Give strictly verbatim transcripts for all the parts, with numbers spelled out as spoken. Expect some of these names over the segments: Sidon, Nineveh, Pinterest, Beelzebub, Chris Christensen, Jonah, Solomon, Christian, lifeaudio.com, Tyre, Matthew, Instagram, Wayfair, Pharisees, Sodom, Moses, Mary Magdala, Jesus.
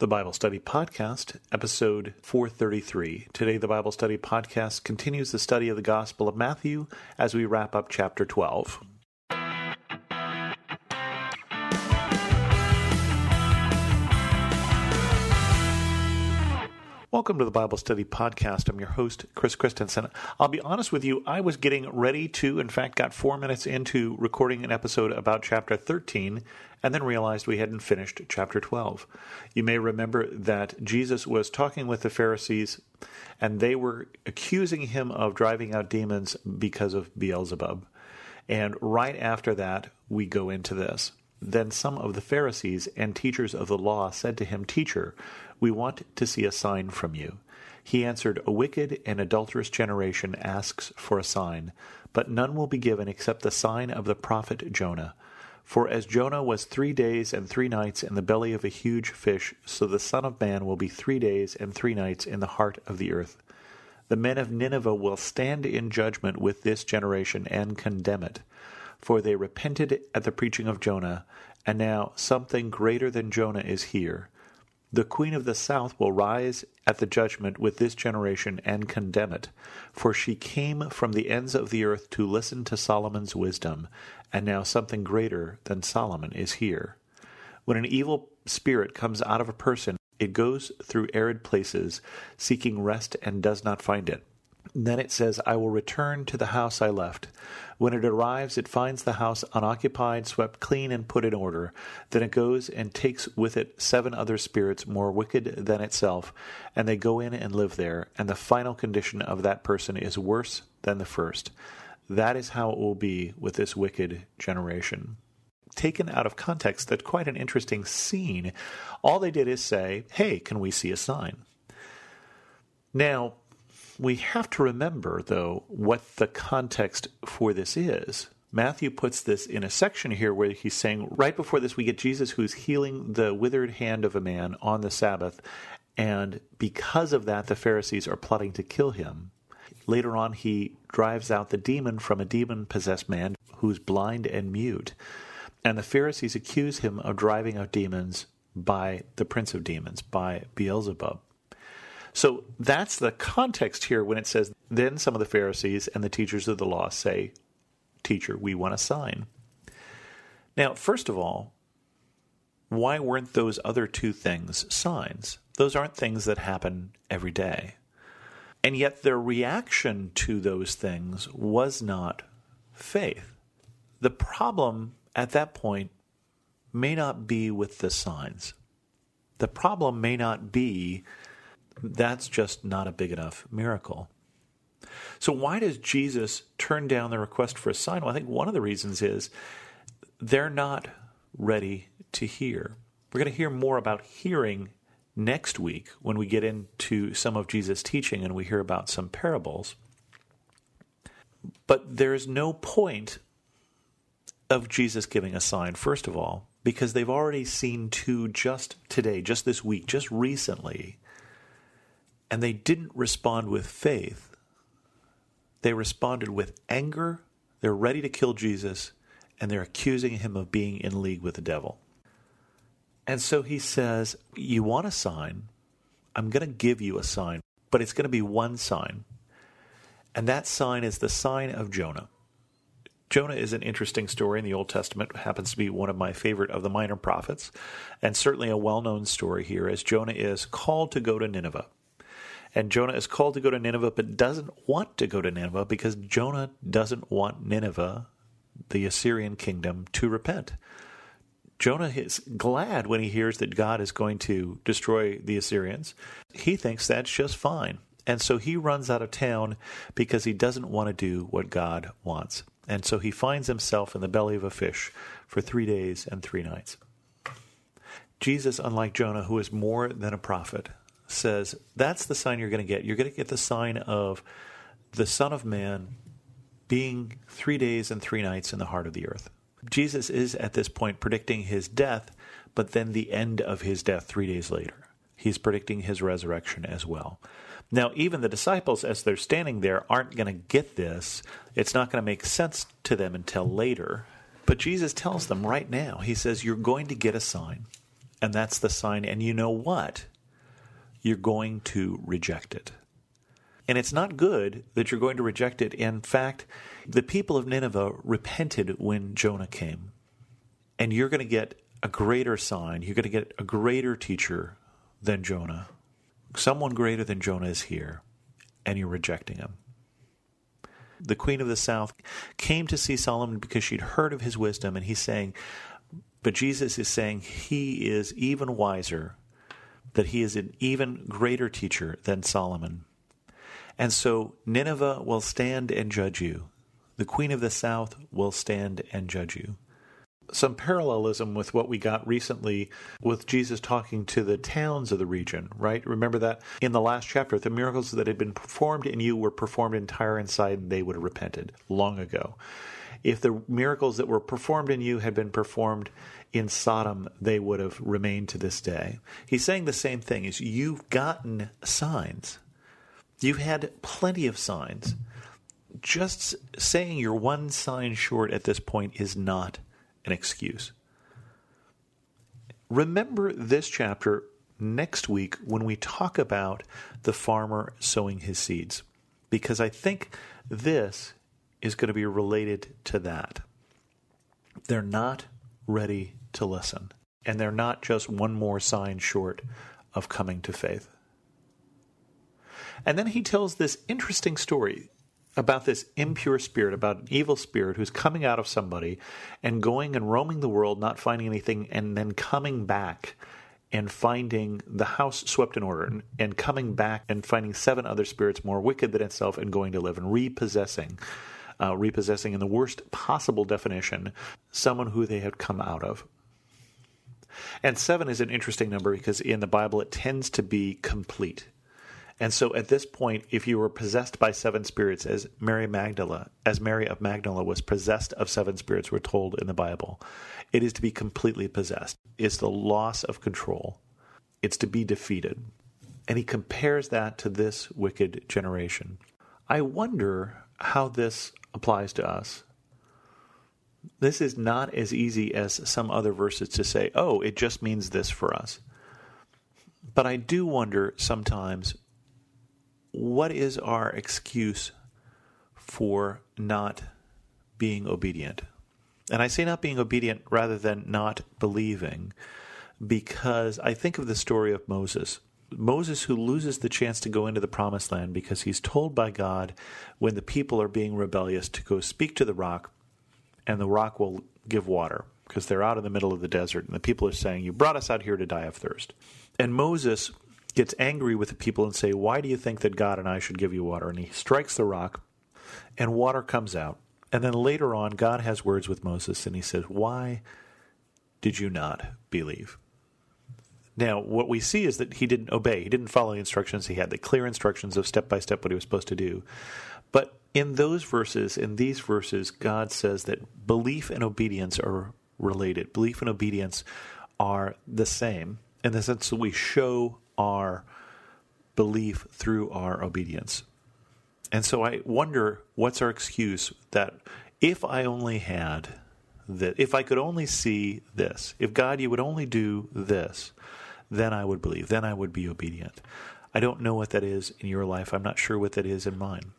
The Bible Study Podcast, episode four thirty-three. Today, the Bible Study Podcast continues the study of the Gospel of Matthew as we wrap up chapter twelve. Welcome to the Bible Study Podcast. I'm your host, Chris Christensen. I'll be honest with you, I was getting ready to, in fact, got four minutes into recording an episode about chapter thirteen, and then realized we hadn't finished chapter twelve. You may remember that Jesus was talking with the Pharisees, and they were accusing him of driving out demons because of Beelzebub. And right after that, we go into this. Then some of the Pharisees and teachers of the law said to him, "Teacher, we want to see a sign from you." He answered, "A wicked and adulterous generation asks for a sign, but none will be given except the sign of the prophet Jonah. For as Jonah was three days and three nights in the belly of a huge fish, so the Son of Man will be three days and three nights in the heart of the earth. The men of Nineveh will stand in judgment with this generation and condemn it. For they repented at the preaching of Jonah, and now something greater than Jonah is here. The queen of the south will rise at the judgment with this generation and condemn it, for she came from the ends of the earth to listen to Solomon's wisdom, and now something greater than Solomon is here. When an evil spirit comes out of a person, it goes through arid places, seeking rest and does not find it. Then it says, 'I will return to the house I left.' When it arrives, it finds the house unoccupied, swept clean, and put in order. Then it goes and takes with it seven other spirits more wicked than itself, and they go in and live there, and the final condition of that person is worse than the first. That is how it will be with this wicked generation." Taken out of context, that's quite an interesting scene. All they did is say, "Hey, can we see a sign?" Now, we have to remember, though, what the context for this is. Matthew puts this in a section here where he's saying, right before this, we get Jesus who's healing the withered hand of a man on the Sabbath, and because of that, the Pharisees are plotting to kill him. Later on, he drives out the demon from a demon-possessed man who's blind and mute, and the Pharisees accuse him of driving out demons by the prince of demons, by Beelzebub. So that's the context here when it says, "Then some of the Pharisees and the teachers of the law say, 'Teacher, we want a sign.'" Now, first of all, why weren't those other two things signs? Those aren't things that happen every day. And yet their reaction to those things was not faith. The problem at that point may not be with the signs. The problem may not be that's just not a big enough miracle. So why does Jesus turn down the request for a sign? Well, I think one of the reasons is they're not ready to hear. We're going to hear more about hearing next week when we get into some of Jesus' teaching and we hear about some parables. But there is no point of Jesus giving a sign, first of all, because they've already seen two just today, just this week, just recently. And they didn't respond with faith. They responded with anger. They're ready to kill Jesus, and they're accusing him of being in league with the devil. And so he says, "You want a sign? I'm going to give you a sign, but it's going to be one sign. And that sign is the sign of Jonah." Jonah is an interesting story in the Old Testament. It happens to be one of my favorite of the minor prophets, and certainly a well-known story here, as Jonah is called to go to Nineveh. And Jonah is called to go to Nineveh, but doesn't want to go to Nineveh because Jonah doesn't want Nineveh, the Assyrian kingdom, to repent. Jonah is glad when he hears that God is going to destroy the Assyrians. He thinks that's just fine. And so he runs out of town because he doesn't want to do what God wants. And so he finds himself in the belly of a fish for three days and three nights. Jesus, unlike Jonah, who is more than a prophet, says, that's the sign you're going to get. You're going to get the sign of the Son of Man being three days and three nights in the heart of the earth. Jesus is at this point predicting his death, but then the end of his death three days later. He's predicting his resurrection as well. Now, even the disciples, as they're standing there, aren't going to get this. It's not going to make sense to them until later. But Jesus tells them right now, he says, you're going to get a sign. And that's the sign. And you know what? You're going to reject it. And it's not good that you're going to reject it. In fact, the people of Nineveh repented when Jonah came. And you're going to get a greater sign. You're going to get a greater teacher than Jonah. Someone greater than Jonah is here, and you're rejecting him. The queen of the south came to see Solomon because she'd heard of his wisdom, and he's saying, but Jesus is saying he is even wiser, that he is an even greater teacher than Solomon. And so Nineveh will stand and judge you. The queen of the south will stand and judge you. Some parallelism with what we got recently with Jesus talking to the towns of the region, right? Remember that in the last chapter, the miracles that had been performed in you were performed in Tyre and Sidon, they would have repented long ago. If the miracles that were performed in you had been performed in Sodom, they would have remained to this day. He's saying the same thing, is you've gotten signs. You've had plenty of signs. Just saying you're one sign short at this point is not an excuse. Remember this chapter next week when we talk about the farmer sowing his seeds, because I think this is going to be related to that. They're not ready to listen, and they're not just one more sign short of coming to faith. And then he tells this interesting story about this impure spirit, about an evil spirit who's coming out of somebody and going and roaming the world, not finding anything, and then coming back and finding the house swept in order, and coming back and finding seven other spirits more wicked than itself and going to live and repossessing, uh, repossessing in the worst possible definition, someone who they have come out of. And seven is an interesting number because in the Bible it tends to be complete. And so at this point, if you were possessed by seven spirits, as Mary Magdala, as Mary of Magdala was possessed of seven spirits, we're told in the Bible, it is to be completely possessed. It's the loss of control. It's to be defeated. And he compares that to this wicked generation. I wonder how this applies to us. This is not as easy as some other verses to say, oh, it just means this for us. But I do wonder sometimes, what is our excuse for not being obedient? And I say not being obedient rather than not believing, because I think of the story of Moses. Moses, who loses the chance to go into the promised land because he's told by God when the people are being rebellious to go speak to the rock, and the rock will give water because they're out in the middle of the desert, and the people are saying, you brought us out here to die of thirst. And Moses gets angry with the people and say, why do you think that God and I should give you water? And he strikes the rock, and water comes out. And then later on, God has words with Moses, and he says, why did you not believe? Now, what we see is that he didn't obey. He didn't follow the instructions. He had the clear instructions of step-by-step what he was supposed to do. But in those verses, in these verses, God says that belief and obedience are related. Belief and obedience are the same in the sense that we show our belief through our obedience. And so I wonder, what's our excuse that if I only had that, if I could only see this, if God, you would only do this, then I would believe, then I would be obedient. I don't know what that is in your life. I'm not sure what that is in mine.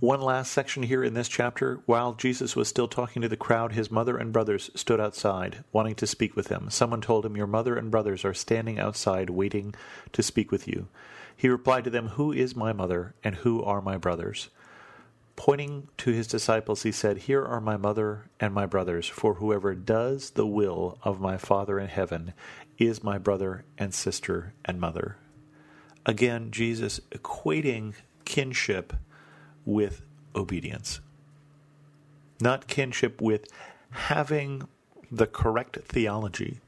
One last section here in this chapter. While Jesus was still talking to the crowd, his mother and brothers stood outside, wanting to speak with him. Someone told him, your mother and brothers are standing outside, waiting to speak with you. He replied to them, who is my mother and who are my brothers? Pointing to his disciples, he said, here are my mother and my brothers, for whoever does the will of my Father in heaven is my brother and sister and mother. Again, Jesus equating kinship with obedience. Not kinship with having the correct theology.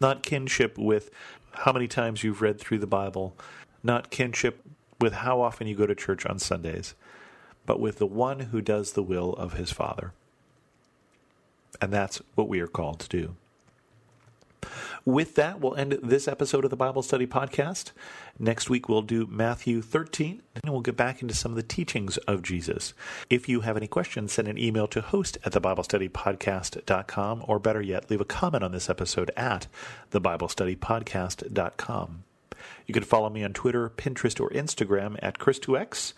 Not kinship with how many times you've read through the Bible. Not kinship with how often you go to church on Sundays. But with the one who does the will of his Father. And that's what we are called to do. With that, we'll end this episode of the Bible Study Podcast. Next week, we'll do Matthew thirteen, and we'll get back into some of the teachings of Jesus. If you have any questions, send an email to host at thebiblestudypodcast.com, or better yet, leave a comment on this episode at thebiblestudypodcast dot com. You can follow me on Twitter, Pinterest, or Instagram at Chris two X.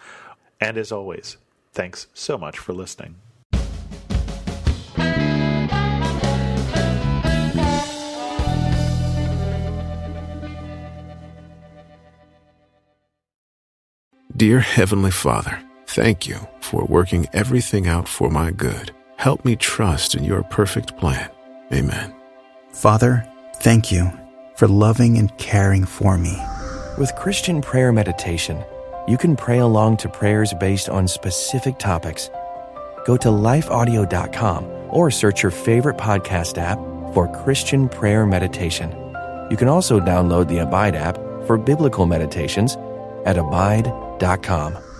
And as always, thanks so much for listening. Dear Heavenly Father, thank you for working everything out for my good. Help me trust in your perfect plan. Amen. Father, thank you for loving and caring for me. With Christian prayer meditation, you can pray along to prayers based on specific topics. Go to life audio dot com or search your favorite podcast app for Christian prayer meditation. You can also download the Abide app for biblical meditations at abide dot com.